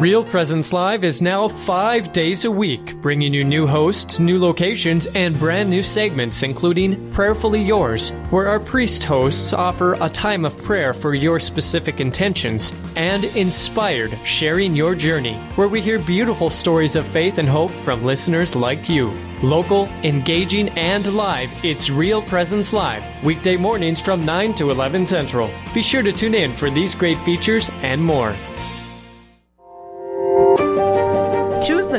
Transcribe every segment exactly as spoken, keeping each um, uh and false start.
Real Presence Live is now five days a week, bringing you new hosts, new locations, and brand new segments, including Prayerfully Yours, where our priest hosts offer a time of prayer for your specific intentions, and Inspired, Sharing Your Journey, where we hear beautiful stories of faith and hope from listeners like you. Local, engaging, and live, it's Real Presence Live, weekday mornings from nine to eleven Central. Be sure to tune in for these great features and more. Choose the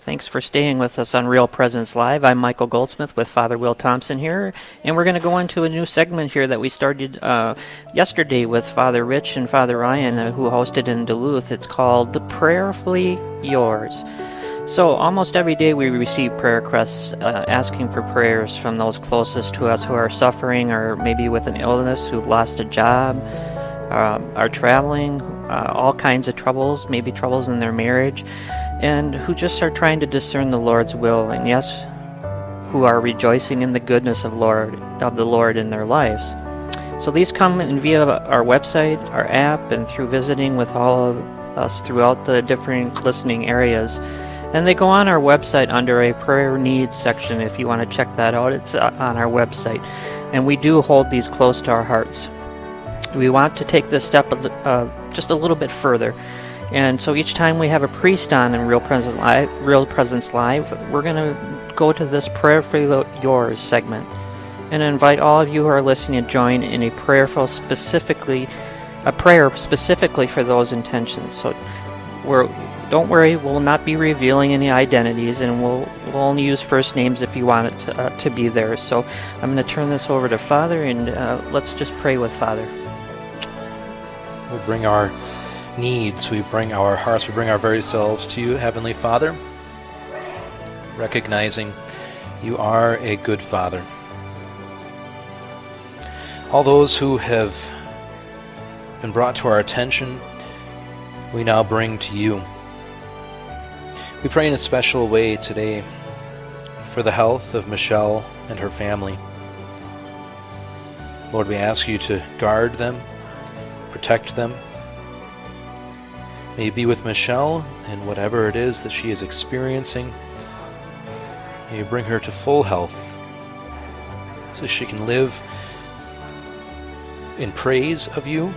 Thanks for staying with us on Real Presence Live. I'm Michael Goldsmith with Father Will Thompson here, and we're going to go into a new segment here that we started uh, yesterday with Father Rich and Father Ryan, uh, who hosted in Duluth. It's called Prayerfully Yours. So almost every day we receive prayer requests uh, asking for prayers from those closest to us who are suffering or maybe with an illness, who've lost a job, uh, are traveling, uh, all kinds of troubles, maybe troubles in their marriage, and who just are trying to discern the Lord's will, and yes, who are rejoicing in the goodness of Lord of the Lord in their lives. So these come in via our website, our app, and through visiting with all of us throughout the different listening areas. And they go on our website under a prayer needs section if you want to check that out. It's on our website. And we do hold these close to our hearts. We want to take this step uh, just a little bit further. And so each time we have a priest on in Real Presence Live, Real Presence Live, we're going to go to this Prayerfully Yours segment and invite all of you who are listening to join in a prayerful, specifically, a prayer specifically for those intentions. So we're, don't worry, we'll not be revealing any identities, and we'll, we'll only use first names if you want it to, uh, to be there. So I'm going to turn this over to Father, and uh, let's just pray with Father. We bring our needs, we bring our hearts, we bring our very selves to you, Heavenly Father, recognizing you are a good Father. All those who have been brought to our attention, we now bring to you. We pray in a special way today for the health of Michelle and her family. Lord, we ask you to guard them, protect them. May you be with Michelle and whatever it is that she is experiencing. May you bring her to full health so she can live in praise of you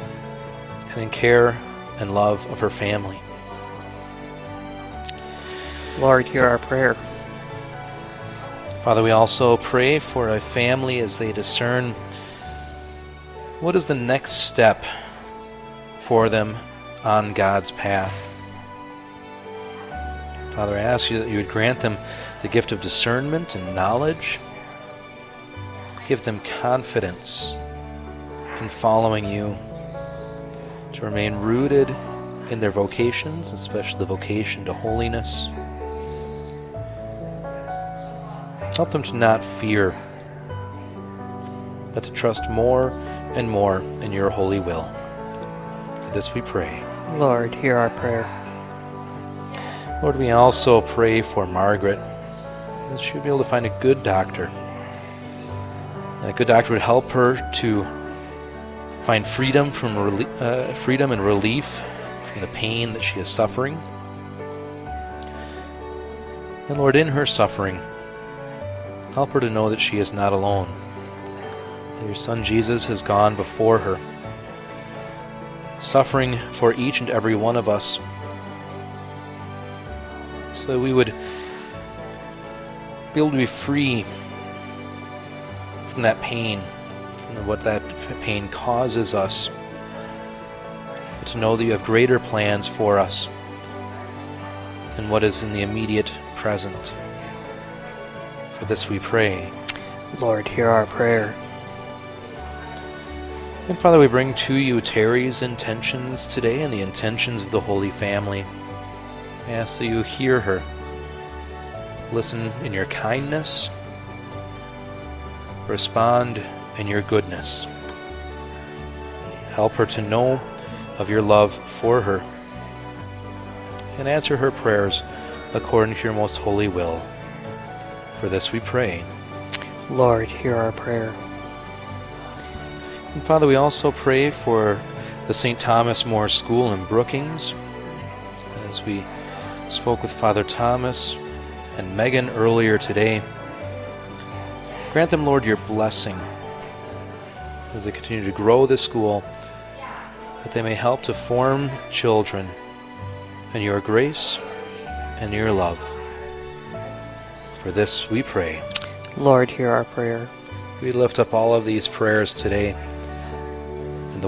and in care and love of her family. Lord, hear our prayer. Father, we also pray for a family as they discern what is the next step for them on God's path. Father, I ask you that you would grant them the gift of discernment and knowledge. Give them confidence in following you, to remain rooted in their vocations, especially the vocation to holiness. Help them to not fear, but to trust more and more in your holy will. For this we pray. Lord, hear our prayer. Lord, we also pray for Margaret, that she would be able to find a good doctor. And a good doctor would help her to find freedom from rel- uh, freedom and relief from the pain that she is suffering. And Lord, in her suffering, help her to know that she is not alone. That your Son Jesus has gone before her, suffering for each and every one of us, so that we would be able to be free from that pain, from what that pain causes us, but to know that you have greater plans for us than what is in the immediate present. For this we pray. Lord, hear our prayer. And Father, we bring to you Terry's intentions today and the intentions of the Holy Family. I ask that you hear her. Listen in your kindness. Respond in your goodness. Help her to know of your love for her. And answer her prayers according to your most holy will. For this we pray. Lord, hear our prayer. And Father, we also pray for the Saint Thomas More School in Brookings. As we spoke with Father Thomas and Megan earlier today, grant them, Lord, your blessing as they continue to grow this school, that they may help to form children in your grace and your love. For this we pray. Lord, hear our prayer. We lift up all of these prayers today in the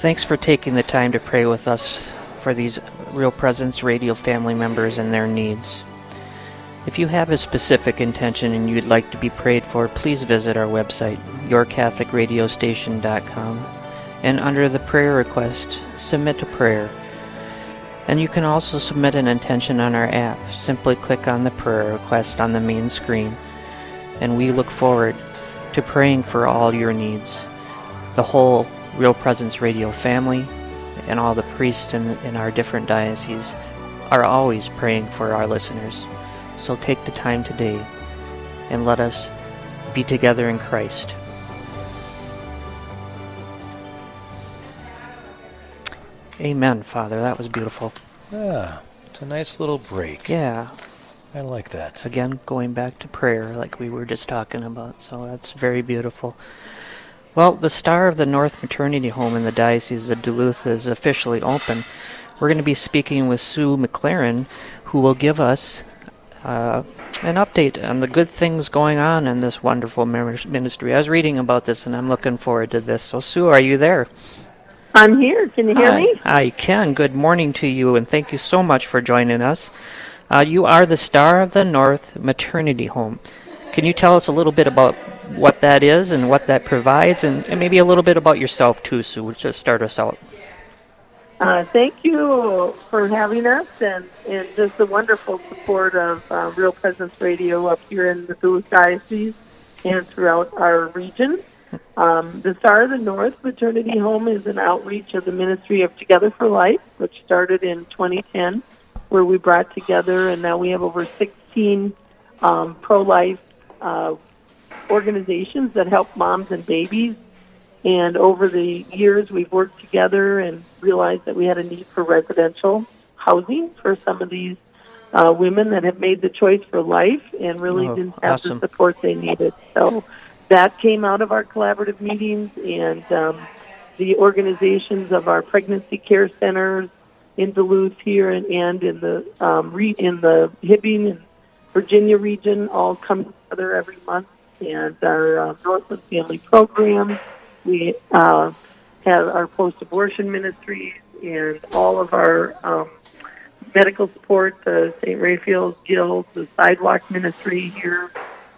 Thanks for taking the time to pray with us for these Real Presence Radio family members and their needs. If you have a specific intention and you'd like to be prayed for, please visit our website, your catholic radio station dot com, and under the prayer request, submit a prayer. And you can also submit an intention on our app. Simply click on the prayer request on the main screen, and we look forward to praying for all your needs, the whole Real Presence Radio family, and all the priests in, in our different dioceses are always praying for our listeners. So take the time today and let us be together in Christ. Amen, Father. That was beautiful. Yeah, it's a nice little break. Yeah. I like that. Again, going back to prayer like we were just talking about. So that's very beautiful. Well, the Star of the North Maternity Home in the Diocese of Duluth is officially open. We're going to be speaking with Sue McLaren, who will give us uh, an update on the good things going on in this wonderful ministry. I was reading about this, and I'm looking forward to this. So, Sue, are you there? I'm here. Can you hear I, me? I can. Good morning to you, and thank you so much for joining us. Uh, you are the Star of the North Maternity Home. Can you tell us a little bit about what that is and what that provides, and, and maybe a little bit about yourself too, Sue, to start us out? Uh, thank you for having us, and, and just the wonderful support of uh, Real Presence Radio up here in the Duluth Diocese and throughout our region. Um, the Star of the North Maternity Home is an outreach of the Ministry of Together for Life, which started in twenty ten, where we brought together, and now we have over sixteen um, pro-life uh organizations that help moms and babies, and over the years we've worked together and realized that we had a need for residential housing for some of these uh, women that have made the choice for life and really oh, didn't have awesome. the support they needed. So that came out of our collaborative meetings and um, the organizations of our pregnancy care centers in Duluth here and, and in the um, re- in the Hibbing and Virginia region all come together every month. And our uh, Northland Family Program, we uh, have our post-abortion ministries and all of our um, medical support, the Saint Raphael's Guild, the Sidewalk Ministry here.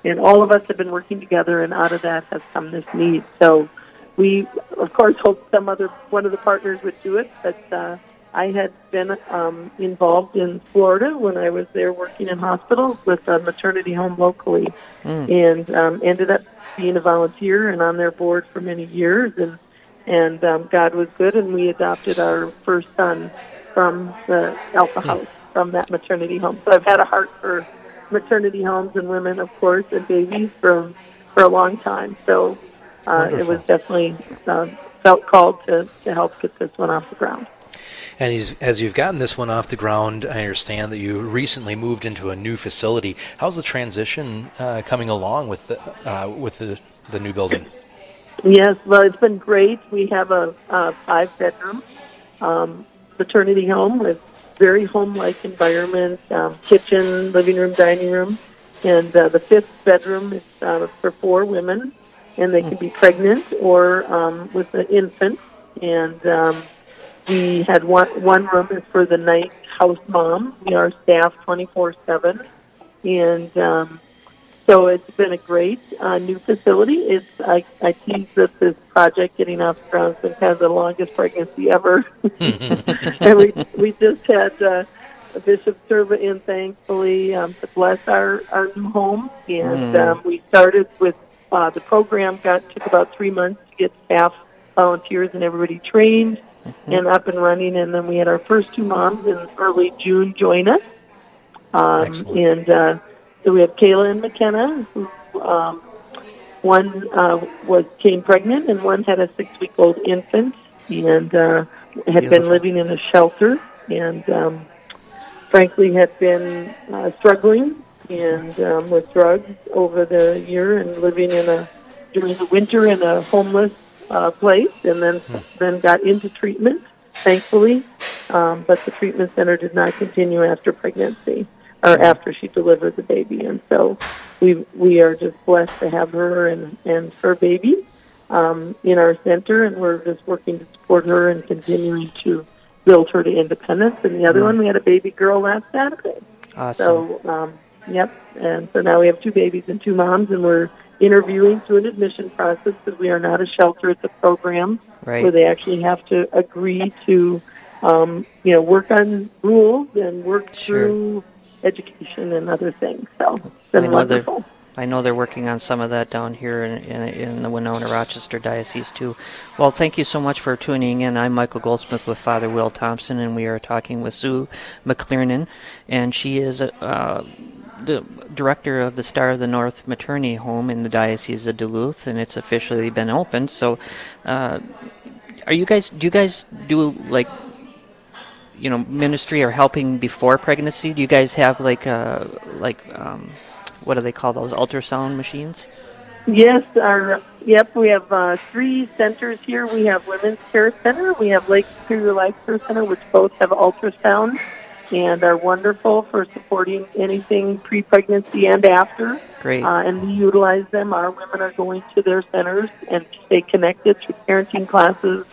And all of us have been working together, and out of that has come this need. So we, of course, hoped some other one of the partners would do it, but uh, I had been um, involved in Florida when I was there working in hospitals with a maternity home locally, mm. and um, ended up being a volunteer and on their board for many years, and, and um, God was good, and we adopted our first son from the Alpha mm. House, from that maternity home. So I've had a heart for maternity homes and women, of course, and babies for for a long time. So uh, it was definitely uh, felt called to, to help get this one off the ground. And as you've gotten this one off the ground, I understand that you recently moved into a new facility. How's the transition uh, coming along with the, uh, with the, the new building? Yes, well, it's been great. We have a, a five-bedroom um, maternity home with very home-like environment, um, kitchen, living room, dining room. And uh, the fifth bedroom is uh, for four women, and they can be pregnant or um, with an infant. And um, we had one, one room is for the night house mom. We are staffed twenty-four seven. And um, so it's been a great uh, new facility. It's I, I tease that this project getting off the ground since has the longest pregnancy ever. And we we just had uh, Bishop Serva in, thankfully, um, to bless our, our new home. And mm. um, we started with uh, the program. Got took about three months to get staff, volunteers, and everybody trained mm-hmm. and up and running. And then we had our first two moms in early June join us. Um, and... Uh, So we have Kayla and McKenna, who um, one uh, was came pregnant and one had a six-week-old infant and uh, had Beautiful. been living in a shelter and, um, frankly, had been uh, struggling and um, with drugs over the year and living in a during the winter in a homeless uh, place and then hmm. then got into treatment, thankfully, um, but the treatment center did not continue after pregnancy. Or after she delivered the baby, and so we we are just blessed to have her and, and her baby um, in our center, and we're just working to support her and continuing to build her to independence. And the other one, we had a baby girl last Saturday. Awesome. So, um, yep, and so now we have two babies and two moms, and we're interviewing through an admission process because we are not a shelter; it's a program right. where they actually have to agree to, um, you know, work on rules and work sure. through. Education and other things. So it's been I know wonderful. I know they're working on some of that down here in, in, in the Winona Rochester Diocese too. Well, thank you so much for tuning in. I'm Michael Goldsmith with Father Will Thompson, and we are talking with Sue McLaren, and she is a uh, the director of the Star of the North Maternity Home in the Diocese of Duluth, and it's officially been opened. So, uh, are you guys? Do you guys do like? you know, ministry or helping before pregnancy? Do you guys have like, uh, like, um, what do they call those, ultrasound machines? Yes, our, yep, we have uh, three centers here. We have Women's Care Center, we have Lake Superior Life Care Center, which both have ultrasound and are wonderful for supporting anything pre-pregnancy and after. Great. Uh, and we utilize them. Our women are going to their centers and stay connected through parenting classes.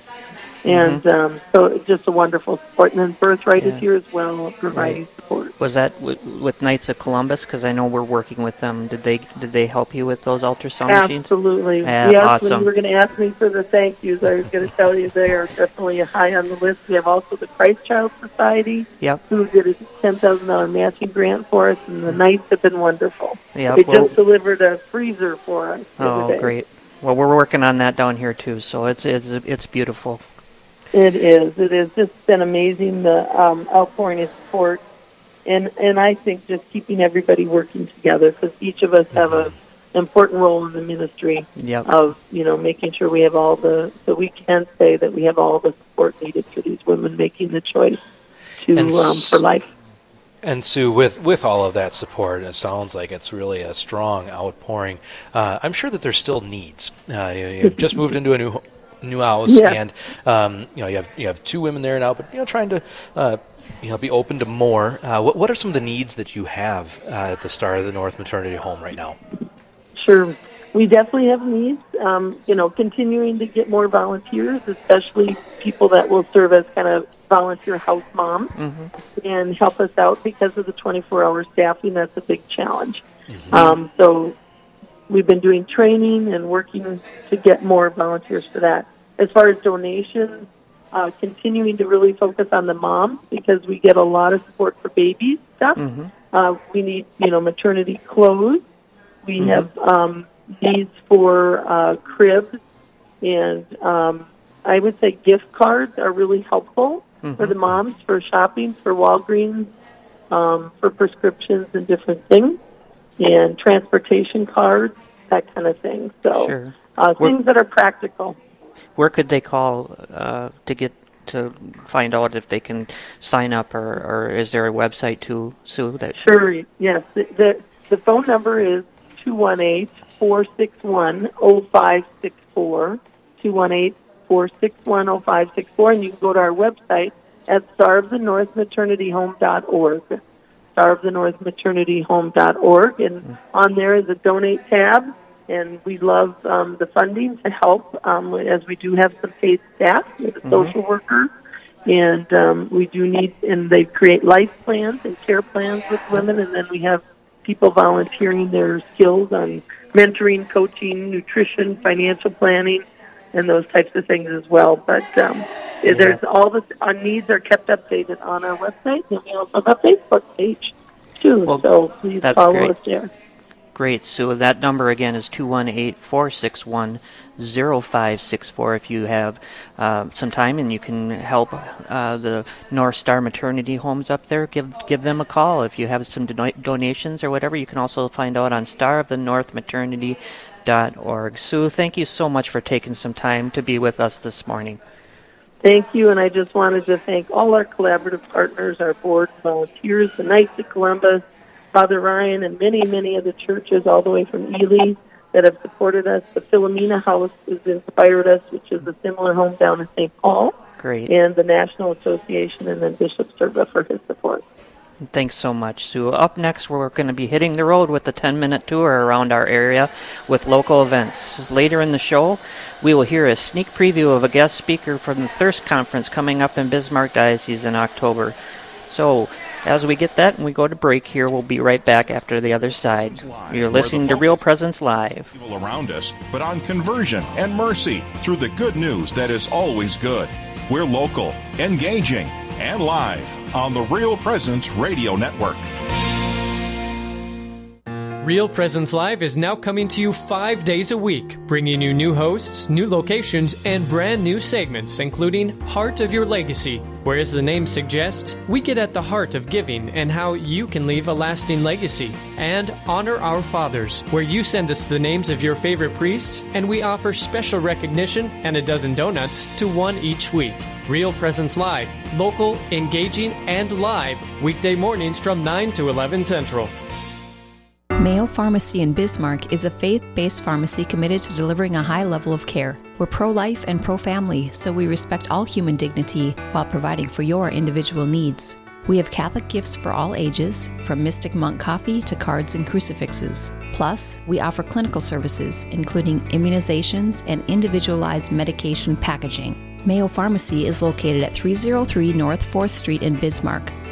And um, so just a wonderful support. And then Birthright yeah. is here as well, providing right. support. Was that w- with Knights of Columbus? Because I know we're working with them. Did they did they help you with those ultrasound Absolutely. machines? Absolutely. Yeah, yes, awesome. When you were going to ask me for the thank yous, I was going to tell you they are definitely high on the list. We have also the Christ Child Society, yep. who did a ten thousand dollars matching grant for us, and the Knights have been wonderful. Yep, they well, just delivered a freezer for us. Oh, the great. Well, we're working on that down here, too, so it's it's it's beautiful. It is. It is. It's been amazing, the um, outpouring of support, and and I think just keeping everybody working together, because each of us mm-hmm. have an important role in the ministry yep. of, you know, making sure we have all the, so we can say that we have all the support needed for these women making the choice to and, um, for life. And Sue, with, with all of that support, it sounds like it's really a strong outpouring. Uh, I'm sure that there's still needs. Uh, you, you've just moved into a new home. Newhouse, yeah. and um, you know you have you have two women there now, but you know trying to uh, you know be open to more. Uh, what what are some of the needs that you have uh, at the Star of the North Maternity Home right now? Sure, we definitely have needs. Um, you know, continuing to get more volunteers, especially people that will serve as kind of volunteer house moms mm-hmm. and help us out because of the twenty-four hour staffing. That's a big challenge. Mm-hmm. Um, so. We've been doing training and working to get more volunteers for that. As far as donations, uh, continuing to really focus on the moms because we get a lot of support for baby stuff. Mm-hmm. Uh, we need, you know, maternity clothes. We mm-hmm. have um, needs for uh, cribs. And um, I would say gift cards are really helpful mm-hmm. for the moms, for shopping, for Walgreens, um, for prescriptions and different things. And transportation cards, that kind of thing. So sure. uh, things where, that are practical. Where could they call uh, to get to find out if they can sign up, or, or is there a website too, Sue? That sure. Yes. The the, the phone number is two one eight, four six one, zero five six four, two one eight, four six one, zero five six four, and you can go to our website at star of the north maternity home dot org. star of the north maternity home dot org, and on there is a donate tab, and we love um, the funding to help, um, as we do have some paid staff with a mm-hmm. social worker, and um, we do need, and they create life plans and care plans with women, and then we have people volunteering their skills on mentoring, coaching, nutrition, financial planning, and those types of things as well. But um, yeah. there's all the our needs are kept updated on our website, and we also have a Facebook page too. Well, so please follow great. us there. Great. So that number again is two one eight, four six one, zero five six four. If you have uh, some time and you can help uh, the North Star Maternity Homes up there, give give them a call. If you have some don- donations or whatever, you can also find out on Star of the North Maternity Dot org. Sue, thank you so much for taking some time to be with us this morning. Thank you, and I just wanted to thank all our collaborative partners, our board volunteers, the Knights of Columbus, Father Ryan, and many, many of the churches all the way from Ely that have supported us. The Philomena House has inspired us, which is a similar home down in Saint Paul. Great. And the National Association, and then Bishop Serva for his support. Thanks so much, Sue. Up next, we're going to be hitting the road with a ten-minute tour around our area with local events. Later in the show, we will hear a sneak preview of a guest speaker from the Thirst Conference coming up in Bismarck Diocese in October. So, as we get that and we go to break here, we'll be right back after the other side. You're listening to Real Presence Live. People around us, but on conversion and mercy through the good news that is always good. We're local, engaging, and live on the Real Presence Radio Network. Real Presence Live is now coming to you five days a week, bringing you new hosts, new locations, and brand new segments, including Heart of Your Legacy, where, as the name suggests, we get at the heart of giving and how you can leave a lasting legacy, and Honor Our Fathers, where you send us the names of your favorite priests, and we offer special recognition and a dozen donuts to one each week. Real Presence Live, local, engaging, and live, weekday mornings from nine to eleven Central. Mayo Pharmacy in Bismarck is a faith-based pharmacy committed to delivering a high level of care. We're pro-life and pro-family, so we respect all human dignity while providing for your individual needs. We have Catholic gifts for all ages, from Mystic Monk coffee to cards and crucifixes. Plus, we offer clinical services, including immunizations and individualized medication packaging. Mayo Pharmacy is located at three oh three North fourth Street in Bismarck.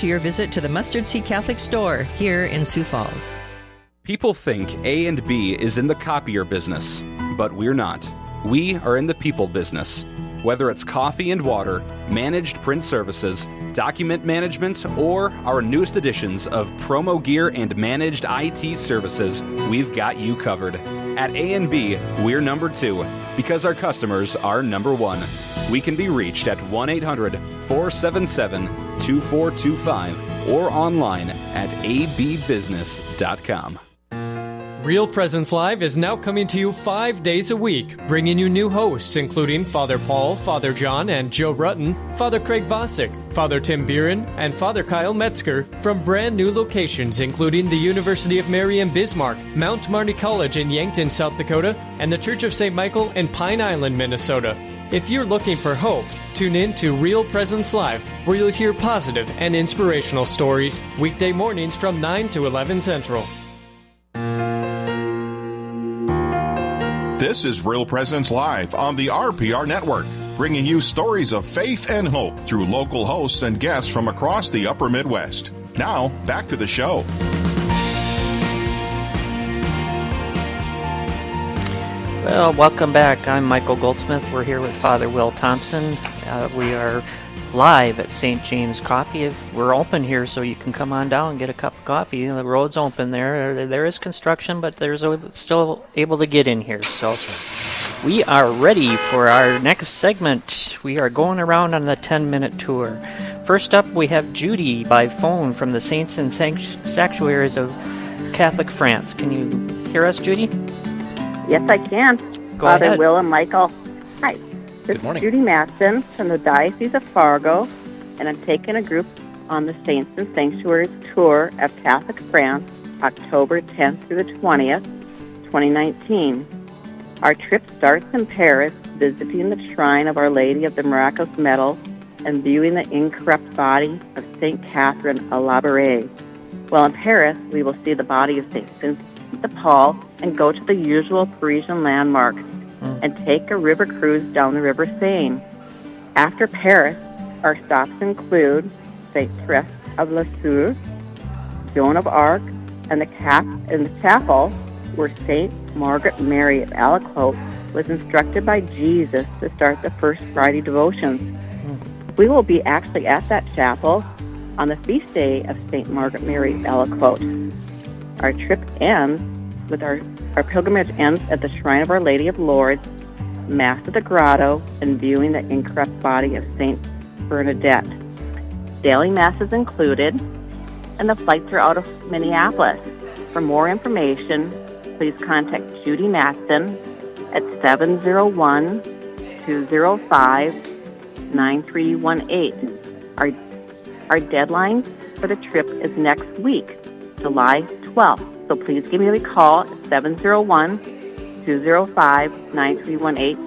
to your visit to the Mustard Seed Catholic Store here in Sioux Falls. People think A and B is in the copier business, but we're not. We are in the people business. Whether it's coffee and water, managed print services, document management, or our newest editions of promo gear and managed I T services, we've got you covered. At A and B, we're number two. because our customers are number one. We can be reached at one eight hundred, four seven seven, two four two five or online at a b business dot com. Real Presence Live is now coming to you five days a week, bringing you new hosts including Father Paul, Father John and Joe Rutton, Father Craig Vosick, Father Tim Buren, and Father Kyle Metzger from brand new locations including the University of Mary in Bismarck, Mount Marty College in Yankton, South Dakota, and the Church of Saint Michael in Pine Island, Minnesota. If you're looking for hope, tune in to Real Presence Live, where you'll hear positive and inspirational stories, weekday mornings from nine to eleven Central. This is Real Presence Live on the R P R Network, bringing you stories of faith and hope through local hosts and guests from across the upper Midwest. Now, back to the show. Well, welcome back. I'm Michael Goldsmith. We're here with Father Will Thompson. Uh, we are live at Saint James Coffee. If we're open here, so you can come on down and get a cup of coffee. The road's open there. There is construction, but there's still able to get in here. So we are ready for our next segment. We are going around on the ten-minute tour. First up, we have Judy by phone from the Saints and Sanctuaries of Catholic France. Can you hear us, Judy? Yes, I can. Go Father ahead. Will and Michael. Hi. Good morning. This is Judy Matson from the Diocese of Fargo, and I'm taking a group on the Saints and Sanctuaries Tour of Catholic France, October tenth through the twentieth, twenty nineteen. Our trip starts in Paris, visiting the Shrine of Our Lady of the Miraculous Medal and viewing the incorrupt body of Saint Catherine à la Barre. While in Paris, we will see the body of Saint Vincent Paul and go to the usual Parisian landmarks and take a river cruise down the River Seine. After Paris, our stops include Saint Therese of Lisieux, Joan of Arc, and the cap in the chapel where Saint Margaret Mary of Alacoque was instructed by Jesus to start the First Friday devotions. We will be actually at that chapel on the feast day of Saint Margaret Mary of Alacoque. Our trip ends with our Our pilgrimage ends at the Shrine of Our Lady of Lourdes, Mass at the Grotto, and viewing the incorrupt body of Saint Bernadette. Daily Mass is included, and the flights are out of Minneapolis. For more information, please contact Judy Matson at seven oh one, two oh five, nine three one eight. Our, our deadline for the trip is next week, July twelfth. So please give me a call at seven oh one, two oh five, nine three one eight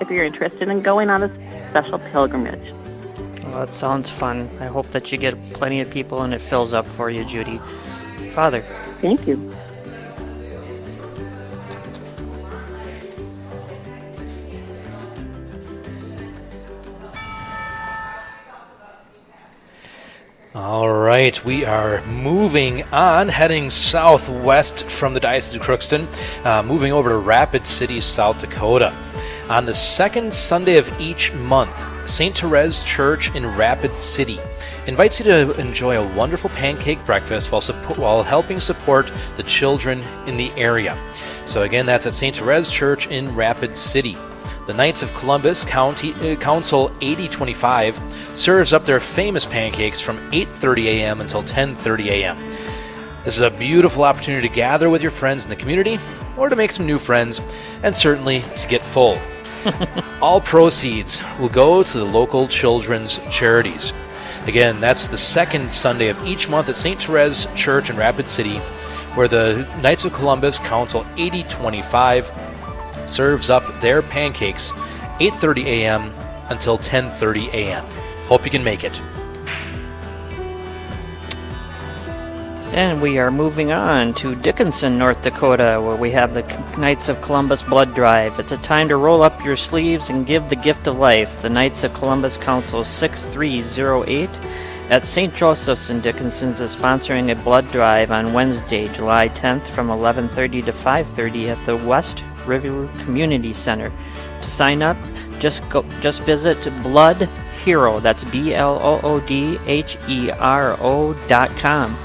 if you're interested in going on a special pilgrimage. Well, that sounds fun. I hope that you get plenty of people and it fills up for you, Judy. Father. Thank you. All right, we are moving on, heading southwest from the Diocese of Crookston, uh, moving over to Rapid City, South Dakota. On the second Sunday of each month, Saint Therese Church in Rapid City invites you to enjoy a wonderful pancake breakfast while, support, while helping support the children in the area. So again, that's at Saint Therese Church in Rapid City. The Knights of Columbus County, uh, Council eighty twenty-five serves up their famous pancakes from eight thirty a.m. until ten thirty a.m. This is a beautiful opportunity to gather with your friends in the community or to make some new friends and certainly to get full. All proceeds will go to the local children's charities. Again, that's the second Sunday of each month at Saint Therese Church in Rapid City, where the Knights of Columbus Council eighty twenty-five serves up their pancakes eight thirty a.m. until ten thirty a.m. Hope you can make it. And we are moving on to Dickinson, North Dakota, where we have the Knights of Columbus Blood Drive. It's a time to roll up your sleeves and give the gift of life. The Knights of Columbus Council sixty-three oh eight at Saint Joseph's in Dickinson is sponsoring a blood drive on Wednesday, July tenth from eleven thirty to five thirty at the West River Community Center. To sign up, just go, just visit Blood Hero. That's B L O O D H E R O dot com.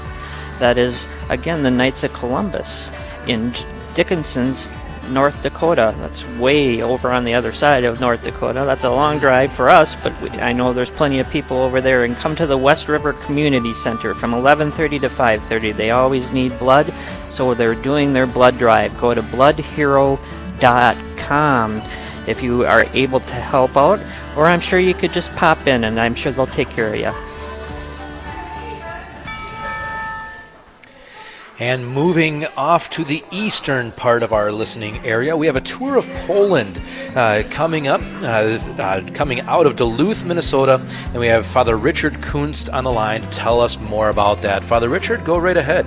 That is, again, the Knights of Columbus in Dickinson's North Dakota. That's way over on the other side of North Dakota. That's a long drive for us, but we, I know there's plenty of people over there. And come to the West River Community Center from eleven thirty to five thirty. They always need blood, so they're doing their blood drive. Go to blood hero dot com if you are able to help out, or I'm sure you could just pop in, and I'm sure they'll take care of you. And moving off to the eastern part of our listening area, we have a tour of Poland uh, coming up, uh, uh, coming out of Duluth, Minnesota, and we have Father Richard Kunst on the line to tell us more about that. Father Richard, go right ahead.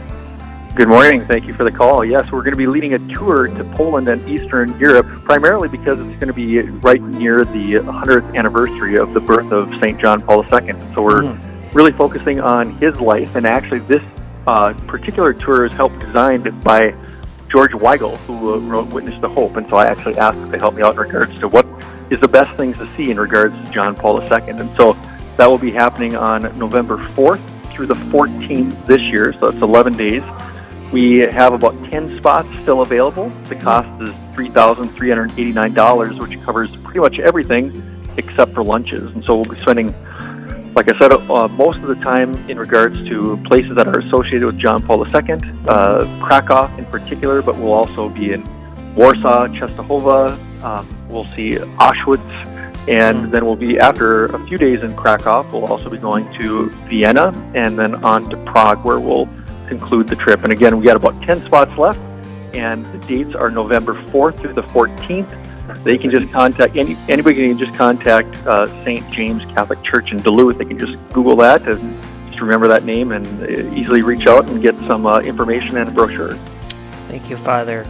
Good morning. Thank you for the call. Yes, we're going to be leading a tour to Poland and Eastern Europe, primarily because it's going to be right near the one hundredth anniversary of the birth of Saint John Paul the Second. So we're mm. really focusing on his life, and actually this Uh, particular tour is helped designed by George Weigel, who uh, wrote Witness to Hope, and so I actually asked if they help me out in regards to what is the best things to see in regards to John Paul the Second, and so that will be happening on November fourth through the fourteenth this year, so it's eleven days. We have about ten spots still available. The cost is three thousand three hundred eighty-nine dollars, which covers pretty much everything except for lunches, and so we'll be spending, like I said, uh, most of the time in regards to places that are associated with John Paul the Second, uh, Krakow in particular, but we'll also be in Warsaw, Częstochowa, um, we'll see Auschwitz, and then we'll be, after a few days in Krakow, we'll also be going to Vienna, and then on to Prague, where we'll conclude the trip. And again, we got about ten spots left, and the dates are November fourth through the fourteenth. They can just contact, any, anybody can just contact uh, Saint James Catholic Church in Duluth. They can just Google that and just remember that name and easily reach out and get some uh, information and a brochure. Thank you, Father.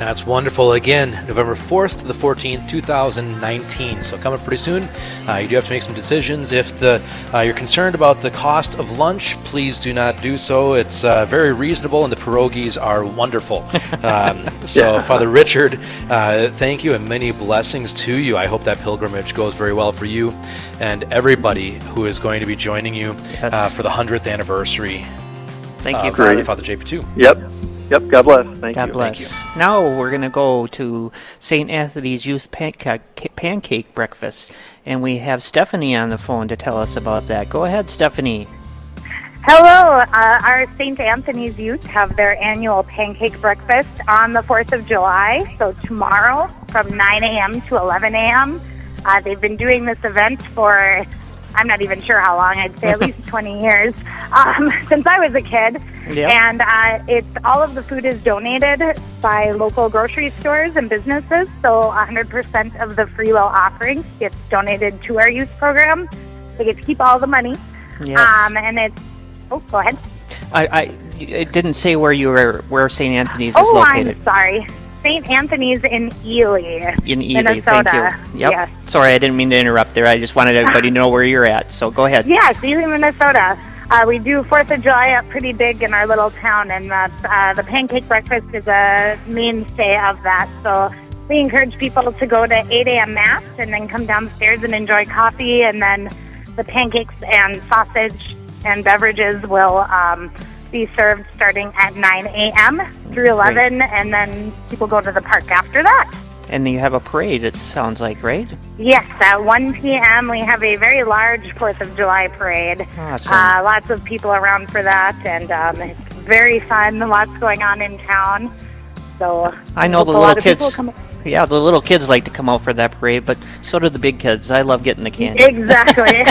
That's wonderful. Again, November fourth to the fourteenth, two thousand nineteen. So coming pretty soon. Uh, you do have to make some decisions. If the uh, you're concerned about the cost of lunch, please do not do so. It's uh, very reasonable, and the pierogies are wonderful. Um, so, yeah. Father Richard, uh, thank you, and many blessings to you. I hope that pilgrimage goes very well for you and everybody who is going to be joining you yes. uh, for the one hundredth anniversary. Thank uh, you, Father, Father J P two. Yep. Yep, God bless. Thank God you. God bless. Thank you. Now we're going to go to Saint Anthony's Youth Pancake, Pancake Breakfast, and we have Stephanie on the phone to tell us about that. Go ahead, Stephanie. Hello. Uh, our Saint Anthony's Youth have their annual pancake breakfast on the fourth of July, so tomorrow from nine a.m. to eleven a.m. Uh, they've been doing this event for, I'm not even sure how long, I'd say at least twenty years, um, since I was a kid. Yep. And uh, it's, all of the food is donated by local grocery stores and businesses, so one hundred percent of the free will offerings gets donated to our youth program. They get to keep all the money. Yes. Um, and it's, oh, go ahead. I, I it didn't say where you were, where Saint Anthony's oh, is located. Oh, I'm sorry. Saint Anthony's in Ely, in Ely, Minnesota. Thank you. Yep. Yes. Sorry, I didn't mean to interrupt there. I just wanted everybody to know where you're at, so go ahead. Yes, Ely, Minnesota. Uh, we do fourth of July up pretty big in our little town, and uh, uh, the pancake breakfast is a mainstay of that. So we encourage people to go to eight a.m. Mass and then come downstairs and enjoy coffee, and then the pancakes and sausage and beverages will um, be served starting at nine a.m. through eleven, Great. And then people go to the park after that. And you have a parade, it sounds like, right? Yes, at one p.m. we have a very large fourth of July parade. Awesome. Uh, lots of people around for that, and um, it's very fun. Lots going on in town. So I know the little kids. Yeah, the little kids like to come out for that parade, but so do the big kids. I love getting the candy. Exactly.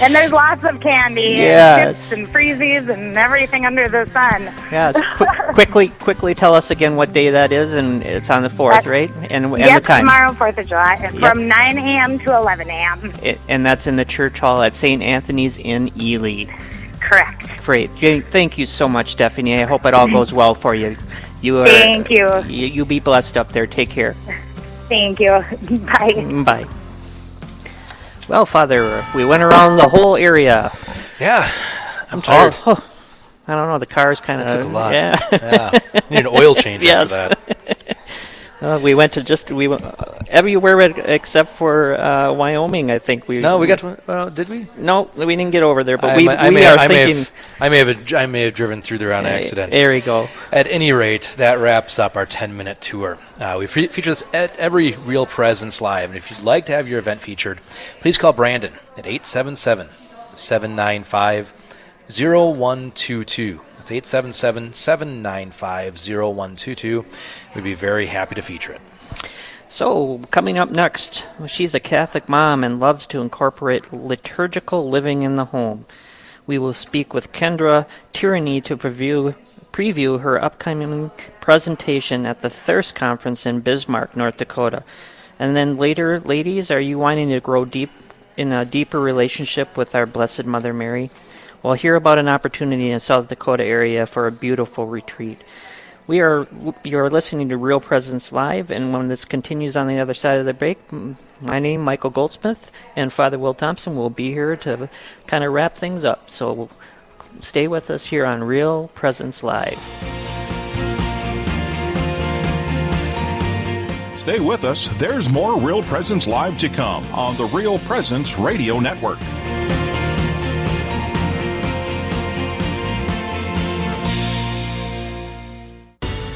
And there's lots of candy, yes. and chips and freezies and everything under the sun. Yes. Qu- quickly, quickly tell us again what day that is, and it's on the fourth, that's, right? And, and yep, the time. Tomorrow, fourth of July, from yep. nine a.m. to eleven a.m. It, and that's in the church hall at Saint Anthony's in Ely. Correct. Great. Thank you so much, Stephanie. I hope it all goes well for you. You are, Thank you. you. You be blessed up there. Take care. Thank you. Bye. Bye. Well, Father, we went around the whole area. Yeah, I'm tired. Oh, oh. I don't know. The car's kind of... That took a lot. Yeah. yeah. Need an oil change yes. after that. uh, we went to just... we went, uh, everywhere except for uh, Wyoming, I think we. No, we got to. Well, did we? No, we didn't get over there. But I we, may, we I may, are I may thinking. Have, I may have. I may have driven through there on accident. There you go. At any rate, that wraps up our ten-minute tour. Uh, we fe- feature this at every Real Presence Live, and if you'd like to have your event featured, please call Brandon at eight seven seven, seven nine five, zero one two two. That's eight seven seven, seven nine five, zero one two two. We'd be very happy to feature it. So, coming up next, she's a Catholic mom and loves to incorporate liturgical living in the home. We will speak with Kendra Tierney to preview, preview her upcoming presentation at the Thirst Conference in Bismarck, North Dakota. And then later, ladies, are you wanting to grow deep in a deeper relationship with our Blessed Mother Mary? Well, hear about an opportunity in the South Dakota area for a beautiful retreat. We are you are listening to Real Presence Live, and when this continues on the other side of the break, my name, Michael Goldsmith, and Father Will Thompson will be here to kind of wrap things up. So stay with us here on Real Presence Live. Stay with us. There's more Real Presence Live to come on the Real Presence Radio Network.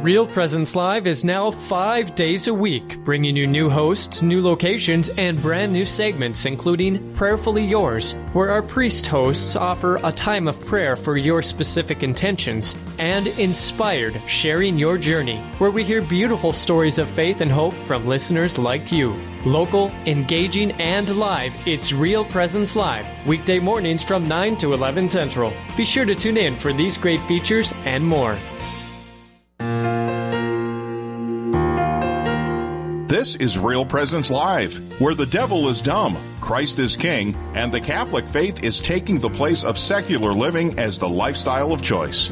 Real Presence Live is now five days a week, bringing you new hosts, new locations, and brand new segments, including Prayerfully Yours, where our priest hosts offer a time of prayer for your specific intentions, and Inspired, Sharing Your Journey, where we hear beautiful stories of faith and hope from listeners like you. Local, engaging, and live, it's Real Presence Live, weekday mornings from nine to eleven Central. Be sure to tune in for these great features and more. This is Real Presence Live, where the devil is dumb, Christ is king, and the Catholic faith is taking the place of secular living as the lifestyle of choice.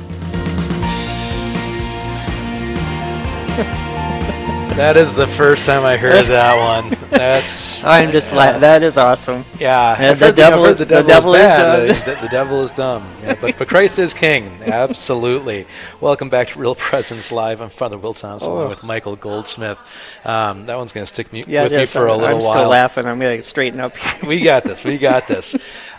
That is the first time I heard that one. That's I'm just uh, like, that is awesome. Yeah, and the, devil, the, devil the devil is, is dumb. The, the devil is dumb. Yeah, but, but Christ is king. Absolutely. Welcome back to Real Presence Live. I'm Father Will Thompson oh. with Michael Goldsmith. Um, that one's going to stick me, yeah, with me for a little I'm while. I'm still laughing. I'm going to straighten up. We got this. We got this.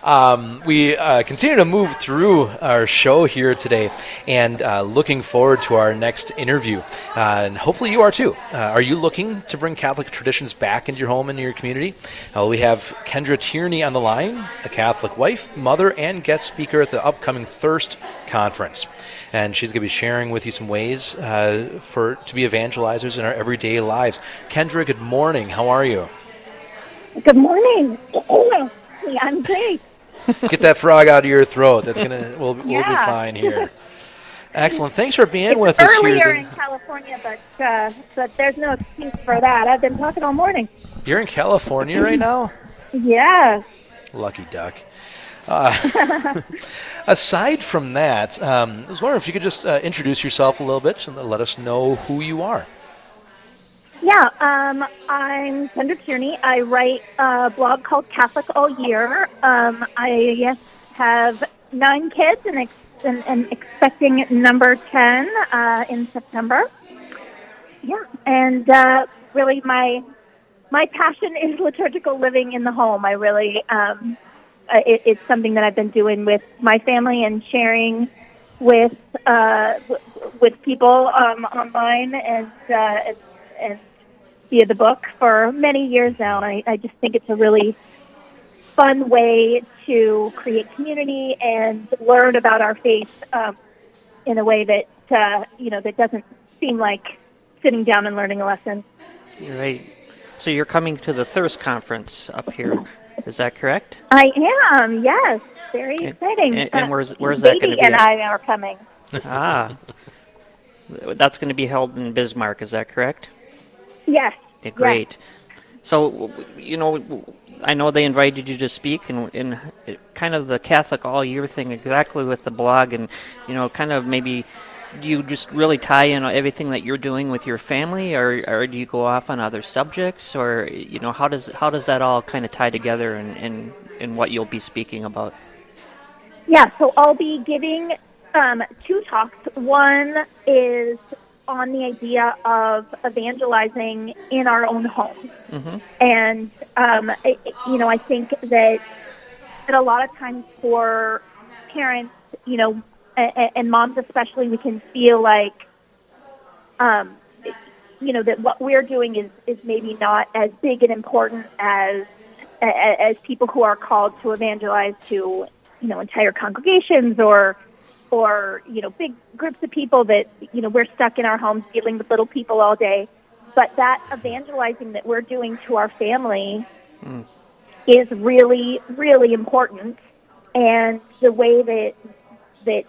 Um, we uh, continue to move through our show here today, and uh, looking forward to our next interview. Uh, and hopefully you are too. Uh, are you looking to bring Catholic traditions back into your home and your community? Uh, we have Kendra Tierney on the line, a Catholic wife, mother, and guest speaker at the upcoming Thirst Conference. And she's going to be sharing with you some ways uh, for to be evangelizers in our everyday lives. Kendra, good morning. How are you? Good morning. Oh, I'm great. Get that frog out of your throat. That's gonna. We'll, we'll yeah. be fine here. Excellent. Thanks for being it's with us here. Earlier in California, but uh, but there's no excuse for that. I've been talking all morning. You're in California right now? Yeah. Lucky duck. Uh, aside from that, um, I was wondering if you could just uh, introduce yourself a little bit and let us know who you are. Yeah, um, I'm Kendra Tierney. I write a blog called Catholic All Year. Um, I have nine kids and, ex- and, and expecting number ten uh, in September. Yeah, and uh, really my my passion is liturgical living in the home. I really um, it, it's something that I've been doing with my family and sharing with uh, with people um, online and uh, it's and via the book for many years now. I, I just think it's a really fun way to create community and learn about our faith um, in a way that, uh, you know, that doesn't seem like sitting down and learning a lesson. You're right. So you're coming to the Thirst Conference up here. Is that correct? I am, yes. Very and, exciting. And, and where's, where's uh, that going to be? And I are coming. Ah. That's going to be held in Bismarck. Is that correct? Yes. Yeah, great. Yes. So, you know, I know they invited you to speak, and, and kind of the Catholic All Year thing exactly with the blog, and, you know, kind of maybe do you just really tie in everything that you're doing with your family, or, or do you go off on other subjects, or, you know, how does how does that all kind of tie together in, in, in what you'll be speaking about? Yeah, so I'll be giving um, two talks. One is on the idea of evangelizing in our own home. Mm-hmm. And, um, it, you know, I think that, that a lot of times for parents, you know, and, and moms especially, we can feel like, um, you know, that what we're doing is, is maybe not as big and important as, as people who are called to evangelize to, you know, entire congregations or, or, you know, big groups of people that, you know, we're stuck in our homes dealing with little people all day. But that evangelizing that we're doing to our family mm. is really, really important. And the way that that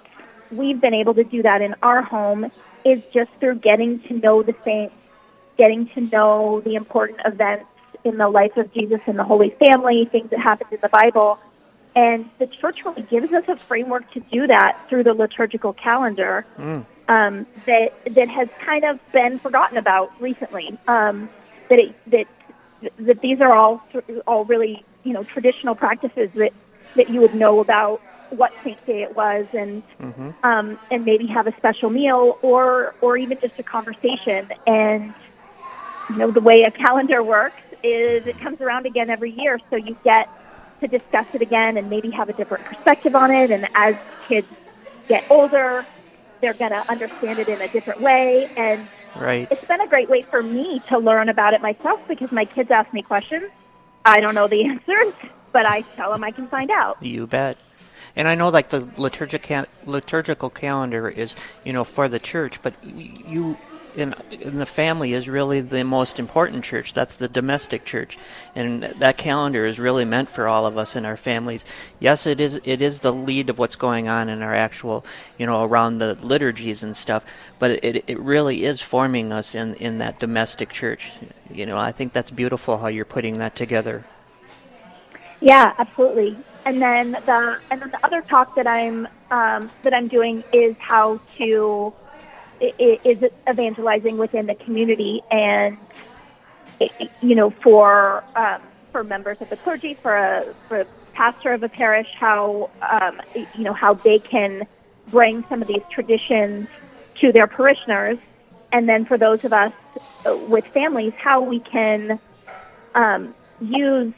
we've been able to do that in our home is just through getting to know the saints, getting to know the important events in the life of Jesus and the Holy Family, things that happened in the Bible. And the church really gives us a framework to do that through the liturgical calendar mm. um, that that has kind of been forgotten about recently. Um, that it, that that these are all all really, you know, traditional practices that, that you would know about what Saint Day it was, and mm-hmm. um, and maybe have a special meal or or even just a conversation. And you know the way a calendar works is it comes around again every year, so you get to discuss it again and maybe have a different perspective on it. And as kids get older, they're going to understand it in a different way. And right. It's been a great way for me to learn about it myself because my kids ask me questions. I don't know the answers, but I tell them I can find out. You bet. And I know, like, the liturgica- liturgical calendar is, you know, for the church, but you... In, in the family is really the most important church. That's the domestic church, and that calendar is really meant for all of us in our families. Yes, it is. It is the lead of what's going on in our actual, you know, around the liturgies and stuff. But it it really is forming us in in that domestic church. You know, I think that's beautiful how you're putting that together. Yeah, absolutely. And then the and then the other talk that I'm um, that I'm doing is how to. Is evangelizing within the community, and you know, for um, for members of the clergy, for a, for a pastor of a parish, how um, you know how they can bring some of these traditions to their parishioners, and then for those of us with families, how we can um, use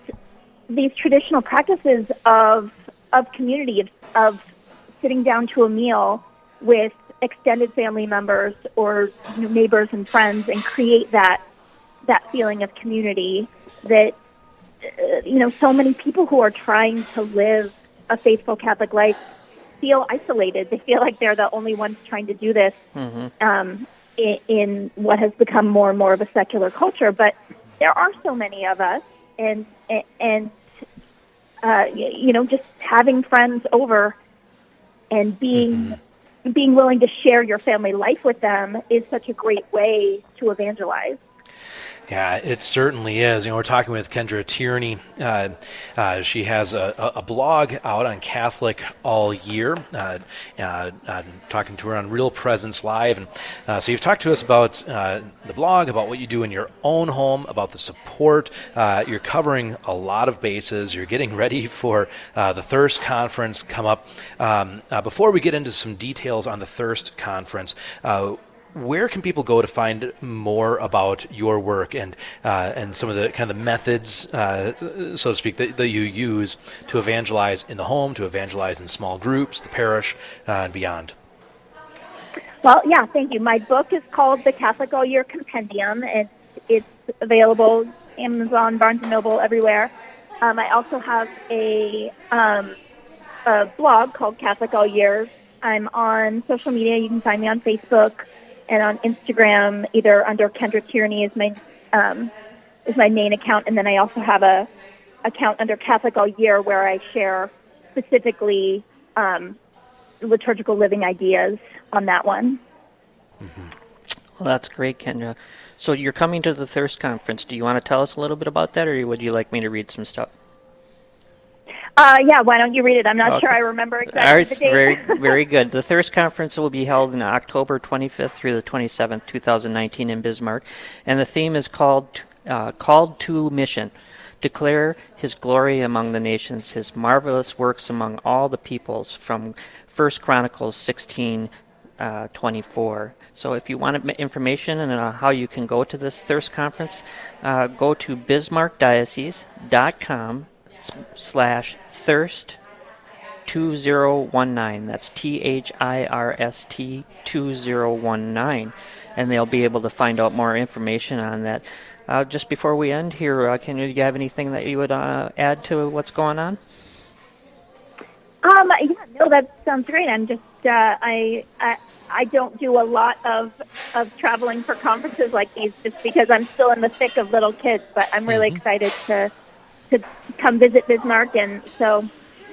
these traditional practices of of community, of, of sitting down to a meal with extended family members or neighbors and friends, and create that that feeling of community that, uh, you know, so many people who are trying to live a faithful Catholic life feel isolated. They feel like they're the only ones trying to do this mm-hmm. um, in, in what has become more and more of a secular culture. But there are so many of us, and and uh, you know, just having friends over and being mm-hmm. being willing to share your family life with them is such a great way to evangelize. Yeah, it certainly is. You know, we're talking with Kendra Tierney. Uh, uh, she has a, a blog out on Catholic All Year. Uh, uh, I'm talking to her on Real Presence Live. And uh, so you've talked to us about uh, the blog, about what you do in your own home, about the support. Uh, you're covering a lot of bases. You're getting ready for uh, the Thirst Conference come up. Um, uh, before we get into some details on the Thirst Conference, uh, where can people go to find more about your work and uh, and some of the kind of the methods, uh, so to speak, that, that you use to evangelize in the home, to evangelize in small groups, the parish, uh, and beyond? Well, yeah, thank you. My book is called The Catholic All Year Compendium. It's, it's available Amazon, Barnes and Noble, everywhere. Um, I also have a, um, a blog called Catholic All Year. I'm on social media. You can find me on Facebook and on Instagram, either under Kendra Tierney is my um, is my main account, and then I also have a account under Catholic All Year where I share specifically um, liturgical living ideas on that one. Mm-hmm. Well, that's great, Kendra. So you're coming to the Thirst Conference. Do you want to tell us a little bit about that, or would you like me to read some stuff? Uh, yeah, why don't you read it? I'm not okay. sure I remember exactly right, the date. Very, very good. The Thirst Conference will be held on October twenty-fifth through the twenty-seventh, two thousand nineteen in Bismarck, and the theme is called uh, Called to Mission. Declare His glory among the nations, His marvelous works among all the peoples, from First Chronicles sixteen, uh, twenty-four. So if you want information on uh, how you can go to this Thirst Conference, uh, go to bismarck diocese dot com. slash thirst two zero one nine. That's T H I R S T two zero one nine, and they'll be able to find out more information on that. Uh, just before we end here, uh, can you, do you have anything that you would uh, add to what's going on? Um, yeah, no, that sounds great. I'm just uh, I, I I don't do a lot of of traveling for conferences like these just because I'm still in the thick of little kids, but I'm really mm-hmm. excited to. to come visit Bismarck, and so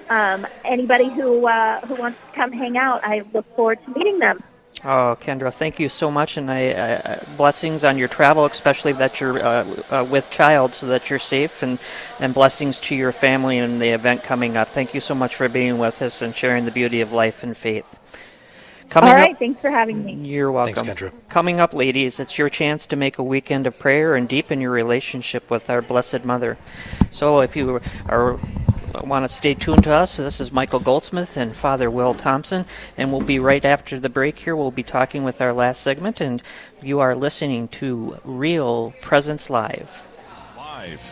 um, anybody who uh, who wants to come hang out, I look forward to meeting them. Oh, Kendra, thank you so much, and I, uh, blessings on your travel, especially that you're uh, uh, with child, so that you're safe, and, and blessings to your family and the event coming up. Thank you so much for being with us and sharing the beauty of life and faith. Coming All right, up, thanks for having me. You're welcome. Thanks, Kendra. Coming up, ladies, it's your chance to make a weekend of prayer and deepen your relationship with our Blessed Mother. So if you are, want to stay tuned to us, this is Michael Goldsmith and Father Will Thompson, and we'll be right after the break here. We'll be talking with our last segment, and you are listening to Real Presence Live. Live,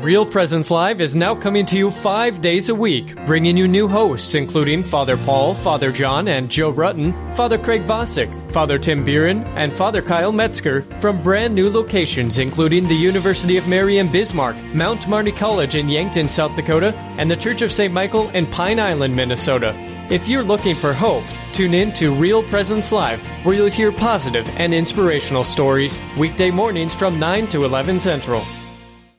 Real Presence Live is now coming to you five days a week, bringing you new hosts including Father Paul, Father John and Joe Rutton, Father Craig Vosick, Father Tim Buren, and Father Kyle Metzger from brand new locations including the University of Mary in Bismarck, Mount Marty College in Yankton, South Dakota, and the Church of Saint Michael in Pine Island, Minnesota. If you're looking for hope, tune in to Real Presence Live, where you'll hear positive and inspirational stories, weekday mornings from nine to eleven Central.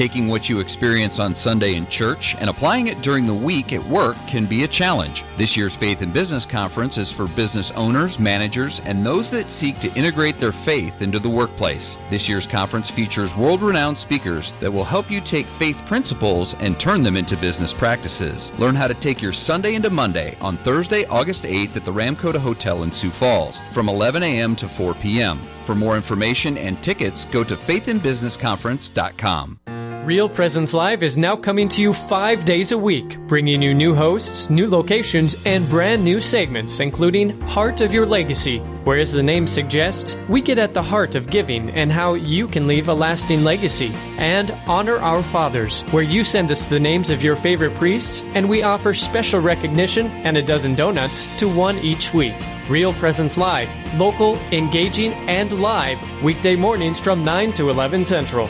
taking what you experience on Sunday in church and applying it during the week at work can be a challenge. This year's Faith and Business Conference is for business owners, managers, and those that seek to integrate their faith into the workplace. This year's conference features world-renowned speakers that will help you take faith principles and turn them into business practices. Learn how to take your Sunday into Monday on Thursday, August eighth at the Ramcota Hotel in Sioux Falls from eleven a.m. to four p.m. For more information and tickets, go to faith and business conference dot com. Real Presence Live is now coming to you five days a week, bringing you new hosts, new locations, and brand new segments, including Heart of Your Legacy, where, as the name suggests, we get at the heart of giving and how you can leave a lasting legacy, and Honor Our Fathers, where you send us the names of your favorite priests, and we offer special recognition and a dozen donuts to one each week. Real Presence Live, local, engaging, and live, weekday mornings from nine to eleven Central.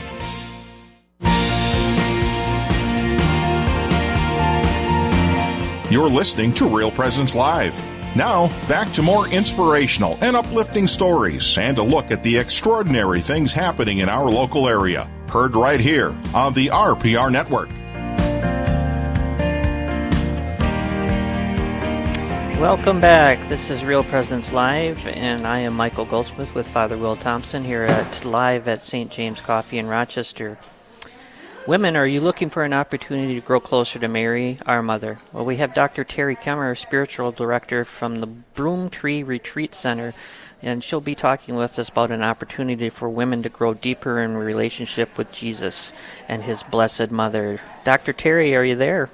You're listening to Real Presence Live. Now, back to more inspirational and uplifting stories and a look at the extraordinary things happening in our local area. Heard right here on the R P R Network. Welcome back. This is Real Presence Live, and I am Michael Goldsmith with Father Will Thompson here at live at Saint James Coffee in Rochester. Women, are you looking for an opportunity to grow closer to Mary, our Mother? Well, we have Doctor Terry Kemmer, spiritual director from the Broomtree Retreat Center, and she'll be talking with us about an opportunity for women to grow deeper in relationship with Jesus and His Blessed Mother. Doctor Terry, are you there?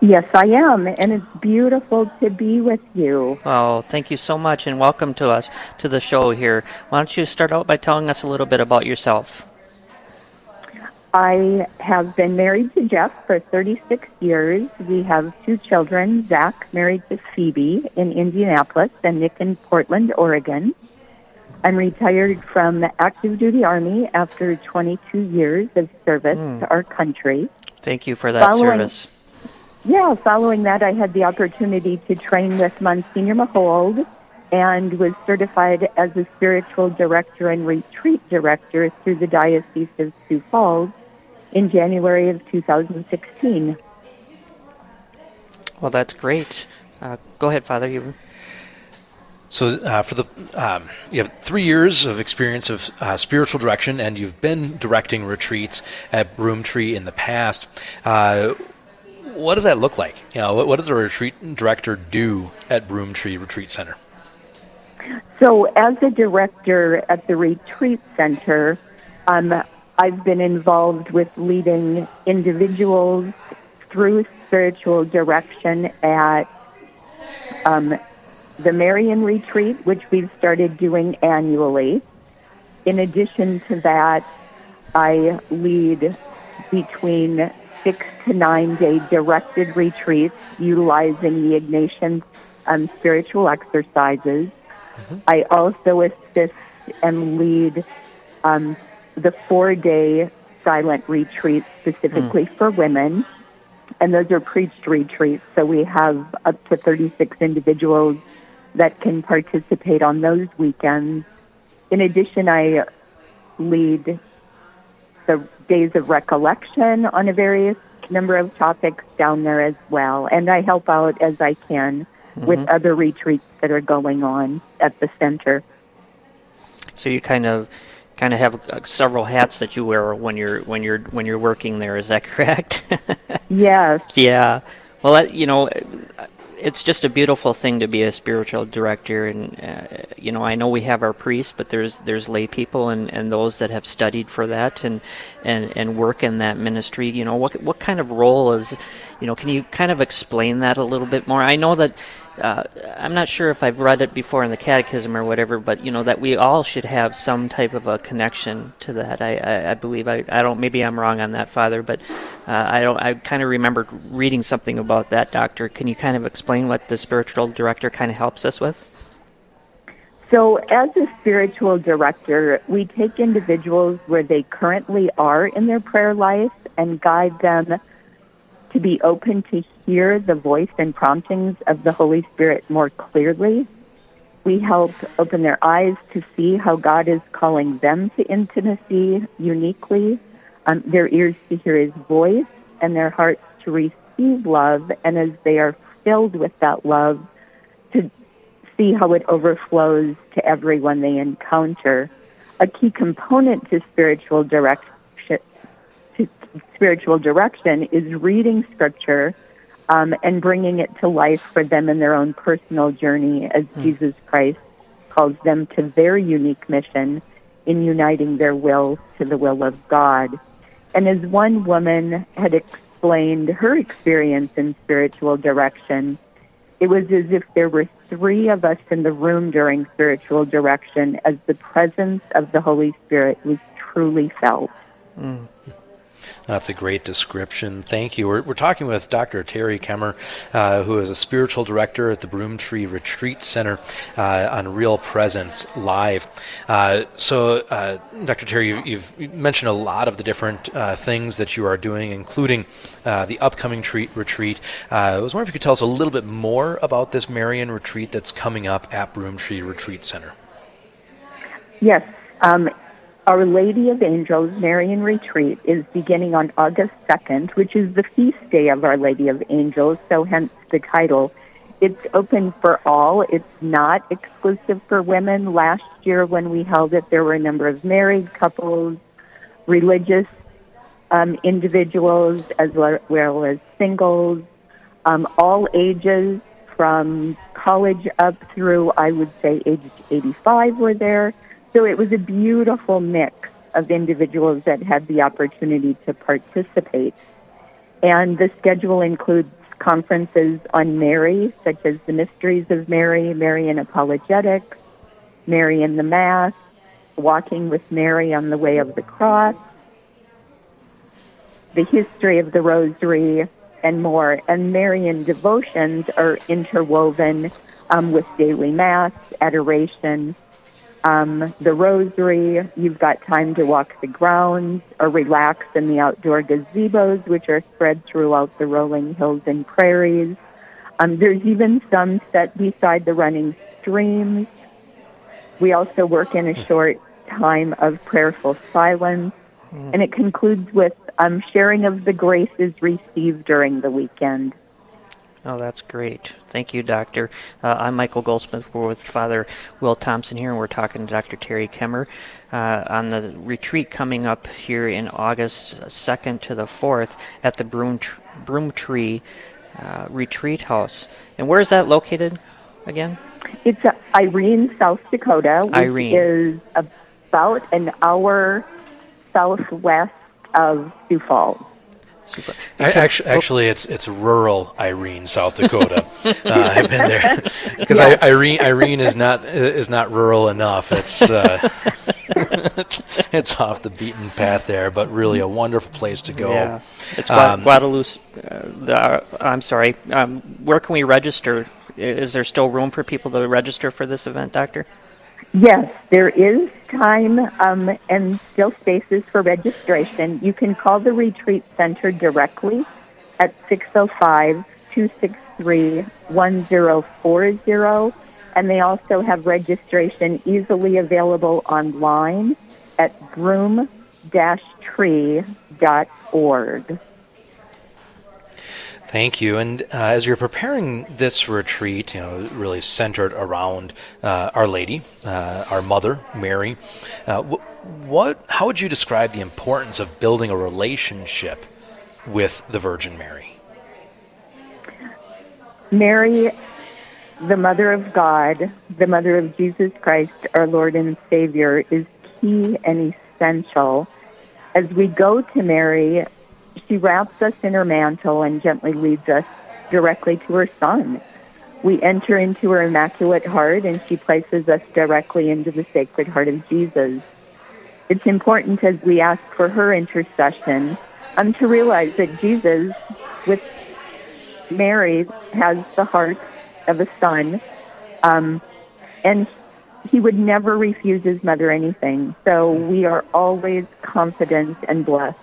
Yes, I am, and it's beautiful to be with you. Oh, thank you so much, and welcome to us, to the show here. Why don't you start out by telling us a little bit about yourself? I have been married to Jeff for thirty-six years. We have two children, Zach, married to Phoebe in Indianapolis, and Nick in Portland, Oregon. I'm retired from the active duty Army after twenty-two years of service mm. to our country. Thank you for that following, service. Yeah, following that, I had the opportunity to train with Monsignor Mahold and was certified as a spiritual director and retreat director through the Diocese of Sioux Falls in January of two thousand sixteen. Well, that's great. Uh, go ahead, Father. You. So, uh, for the um, you have three years of experience of uh, spiritual direction, and you've been directing retreats at Broomtree in the past. Uh, what does that look like? You know, what, what does a retreat director do at Broomtree Retreat Center? So, as a director at the retreat center, um, I've been involved with leading individuals through spiritual direction at um, the Marian Retreat, which we've started doing annually. In addition to that, I lead between six to nine day directed retreats utilizing the Ignatian um, spiritual exercises. Mm-hmm. I also assist and lead um, the four-day silent retreats specifically mm. for women, and those are preached retreats, so we have up to thirty-six individuals that can participate on those weekends. In addition, I lead the days of recollection on a various number of topics down there as well, and I help out as I can Mm-hmm. with other retreats that are going on at the center. So you kind of, kind of have several hats that you wear when you're when you're when you're working there. Is that correct? Yes. Yeah. Well, you know, it's just a beautiful thing to be a spiritual director, and uh, you know, I know we have our priests, but there's there's lay people and, and those that have studied for that and, and and work in that ministry. You know, what what kind of role is, you know, can you kind of explain that a little bit more? I know that. Uh, I'm not sure if I've read it before in the catechism or whatever, but you know that we all should have some type of a connection to that. I, I, I believe I, I don't. Maybe I'm wrong on that, Father, but uh, I don't. I kind of remembered reading something about that, Doctor. Can you kind of explain what the spiritual director kind of helps us with? So, as a spiritual director, we take individuals where they currently are in their prayer life and guide them to be open to hear the voice and promptings of the Holy Spirit more clearly. We help open their eyes to see how God is calling them to intimacy uniquely. um, their ears to hear his voice and their hearts to receive love, and as they are filled with that love, to see how it overflows to everyone they encounter. A key component to spiritual direction to spiritual direction is reading Scripture um, and bringing it to life for them in their own personal journey, as mm. Jesus Christ calls them to their unique mission in uniting their will to the will of God. And as one woman had explained her experience in spiritual direction, it was as if there were three of us in the room during spiritual direction, as the presence of the Holy Spirit was truly felt. Mm. That's a great description. Thank you. We're, we're talking with Doctor Terry Kemmer, uh, who is a spiritual director at the Broomtree Retreat Center uh, on Real Presence Live. Uh, so, uh, Doctor Terry, you've, you've mentioned a lot of the different uh, things that you are doing, including uh, the upcoming treat, retreat. Uh, I was wondering if you could tell us a little bit more about this Marian retreat that's coming up at Broomtree Retreat Center. Yes. Um, Our Lady of Angels Marian Retreat is beginning on August second, which is the feast day of Our Lady of Angels, so hence the title. It's open for all. It's not exclusive for women. Last year when we held it, there were a number of married couples, religious um, individuals, as well as singles, um, all ages from college up through, I would say, age eighty-five were there. So it was a beautiful mix of individuals that had the opportunity to participate. And the schedule includes conferences on Mary, such as the Mysteries of Mary, Marian Apologetics, Mary in the Mass, Walking with Mary on the Way of the Cross, the History of the Rosary, and more. And Marian devotions are interwoven um, with daily Mass, adoration, Um, the rosary. You've got time to walk the grounds or relax in the outdoor gazebos, which are spread throughout the rolling hills and prairies. Um, there's even some set beside the running streams. We also work in a short time of prayerful silence. And it concludes with um, sharing of the graces received during the weekend. Oh, that's great. Thank you, Doctor. Uh, I'm Michael Goldsmith. We're with Father Will Thompson here, and we're talking to Doctor Terry Kemmer uh, on the retreat coming up here in August second to the fourth at the Broom Tr- Broomtree uh, Retreat House. And where is that located again? It's uh, Irene, South Dakota, which Irene. is about an hour southwest of Sioux Falls. Super. Actually, actually, it's it's rural Irene, South Dakota. uh, I've been there because yeah. Irene Irene is not is not rural enough. It's uh, it's, it's off the beaten path there, but really a wonderful place to go. Yeah. It's Gua- um, Guadalupe. Uh, the, uh, I'm sorry. Um, where can we register? Is there still room for people to register for this event, Doctor? Yes, there is time um, and still spaces for registration. You can call the Retreat Center directly at six oh five, two six three, one oh four oh, and they also have registration easily available online at broom dash tree dot org. Thank you. And uh, as you're preparing this retreat, you know, really centered around uh, Our Lady, uh, our Mother, Mary, uh, wh- what? How would you describe the importance of building a relationship with the Virgin Mary? Mary, the Mother of God, the Mother of Jesus Christ, our Lord and Savior, is key and essential. As we go to Mary, she wraps us in her mantle and gently leads us directly to her Son. We enter into her Immaculate Heart, and she places us directly into the Sacred Heart of Jesus. It's important as we ask for her intercession um, to realize that Jesus, with Mary, has the heart of a son, um, and he would never refuse his mother anything. So we are always confident and blessed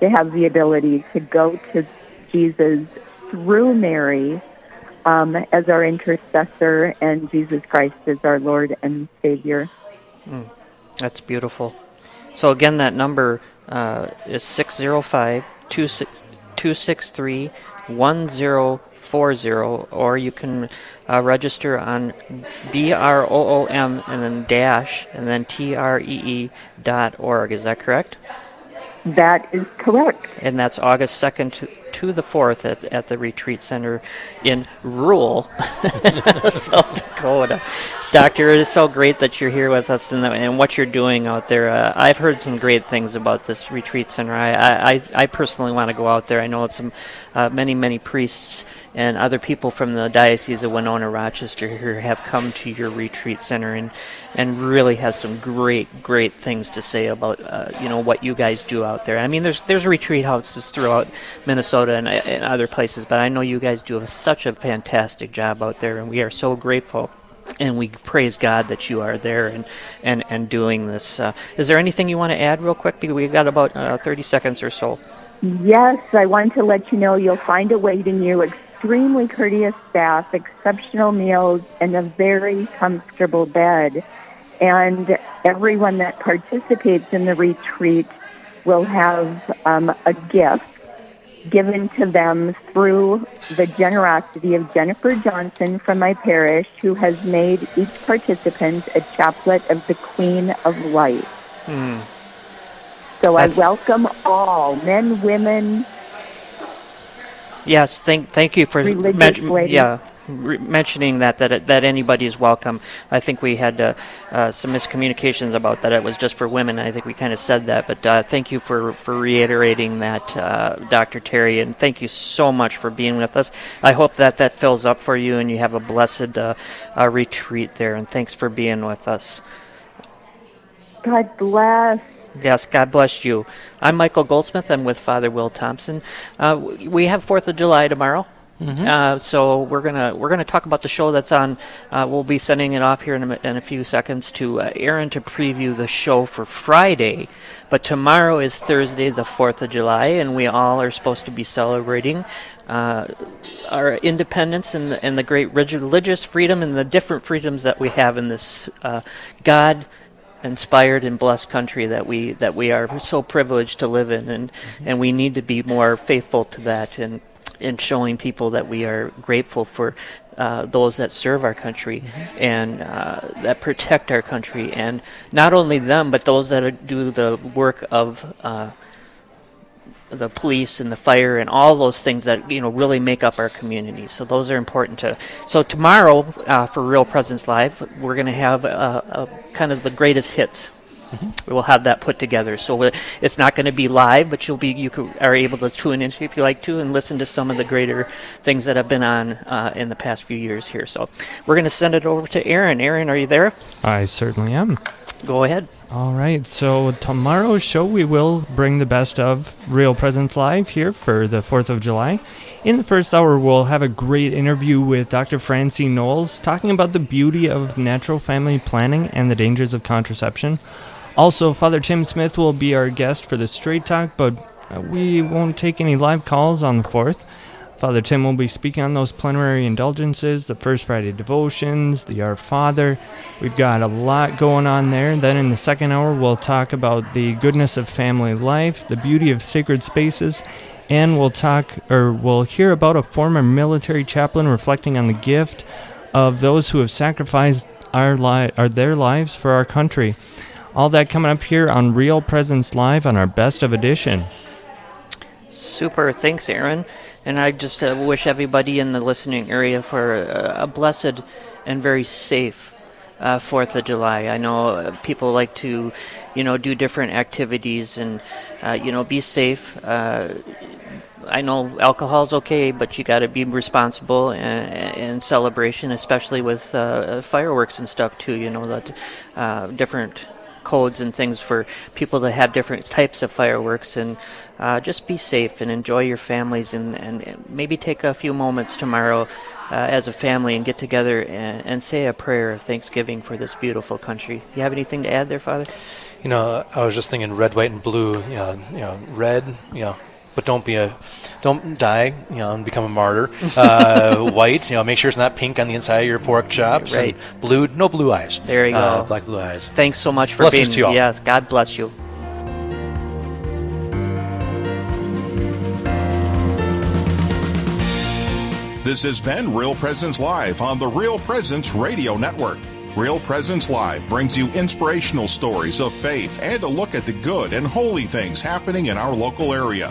to have the ability to go to Jesus through Mary um, as our intercessor, and Jesus Christ as our Lord and Savior. Mm, that's beautiful. So again, that number uh, is six oh five, two six three, one oh four oh, or you can uh, register on B R O O M and then dash and then T R E E dot org. Is that correct? That is correct. And that's August second to, to the fourth at, at the retreat center in rural South Dakota. Doctor, it is so great that you're here with us and, the, and what you're doing out there. Uh, I've heard some great things about this retreat center. I I, I personally want to go out there. I know it's some, uh, many, many priests and other people from the Diocese of Winona, Rochester here have come to your retreat center and, and really have some great, great things to say about uh, you know what you guys do out there. I mean, there's there's retreat houses throughout Minnesota and, and other places, but I know you guys do a, such a fantastic job out there, and we are so grateful. And we praise God that you are there and, and, and doing this. Uh, is there anything you want to add real quick? Because we've got about uh, thirty seconds or so. Yes, I wanted to let you know you'll find a way to new, extremely courteous staff, exceptional meals, and a very comfortable bed. And everyone that participates in the retreat will have um, a gift given to them through the generosity of Jennifer Johnson from my parish, who has made each participant a chaplet of the Queen of Life. Mm. So That's I welcome all, men, women. Yes, thank thank you for mentioning. Yeah. mentioning that that that anybody is welcome. I think we had uh, uh, some miscommunications about that. It was just for women. I think we kind of said that, but uh, thank you for, for reiterating that, uh, Doctor Terry, and thank you so much for being with us. I hope that that fills up for you and you have a blessed uh, uh, retreat there, and thanks for being with us. God bless. Yes, God bless you. I'm Michael Goldsmith. I'm with Father Will Thompson. Uh, we have fourth of July tomorrow. Mm-hmm. Uh, so we're gonna we're gonna talk about the show that's on. Uh, we'll be sending it off here in a, in a few seconds to uh, Aaron to preview the show for Friday. But tomorrow is Thursday, the fourth of July, and we all are supposed to be celebrating uh, our independence and the, and the great religious freedom and the different freedoms that we have in this uh, God. Inspired and blessed country that we that we are so privileged to live in, and, mm-hmm. and we need to be more faithful to that, and and showing people that we are grateful for uh, those that serve our country, mm-hmm. and uh, that protect our country, and not only them but those that do the work of uh, the police and the fire and all those things that you know really make up our community. So those are important to. So tomorrow uh, for Real Presence Live, we're going to have a, a kind of the greatest hits. Mm-hmm. We'll have that put together. So it's not going to be live, but you'll be you are able to tune in if you like to and listen to some of the greater things that have been on uh, in the past few years here. So we're going to send it over to Aaron. Aaron, are you there? I certainly am. Go ahead. All right. So tomorrow's show, we will bring the best of Real Presence Live here for the fourth of July. In the first hour, we'll have a great interview with Doctor Francine Knowles talking about the beauty of natural family planning and the dangers of contraception. Also, Father Tim Smith will be our guest for the Straight Talk, but we won't take any live calls on the fourth. Father Tim will be speaking on those plenary indulgences, the First Friday devotions, the Our Father. We've got a lot going on there. Then in the second hour, we'll talk about the goodness of family life, the beauty of sacred spaces, and we'll talk, or we'll hear about a former military chaplain reflecting on the gift of those who have sacrificed our li- or their lives for our country. All that coming up here on Real Presence Live on our Best of Edition. Super. Thanks, Aaron. And I just uh, wish everybody in the listening area for a, a blessed and very safe uh, fourth of July. I know people like to, you know, do different activities and, uh, you know, be safe. Uh, I know alcohol's okay, but you got to be responsible and, and celebration, especially with uh, fireworks and stuff too, you know, that uh, different codes and things for people to have different types of fireworks, and uh, just be safe and enjoy your families, and, and maybe take a few moments tomorrow uh, as a family and get together and, and say a prayer of thanksgiving for this beautiful country. You have anything to add there, Father? You know, I was just thinking red, white, and blue. You know, you know red, you know, but don't be a, don't die, you know, and become a martyr. Uh, white, you know, make sure it's not pink on the inside of your pork chops. Right. And blue, no blue eyes. There you go. Uh, black blue eyes. Thanks so much for Blessings being. Blessings to you all. Yes, God bless you. This has been Real Presence Live on the Real Presence Radio Network. Real Presence Live brings you inspirational stories of faith and a look at the good and holy things happening in our local area.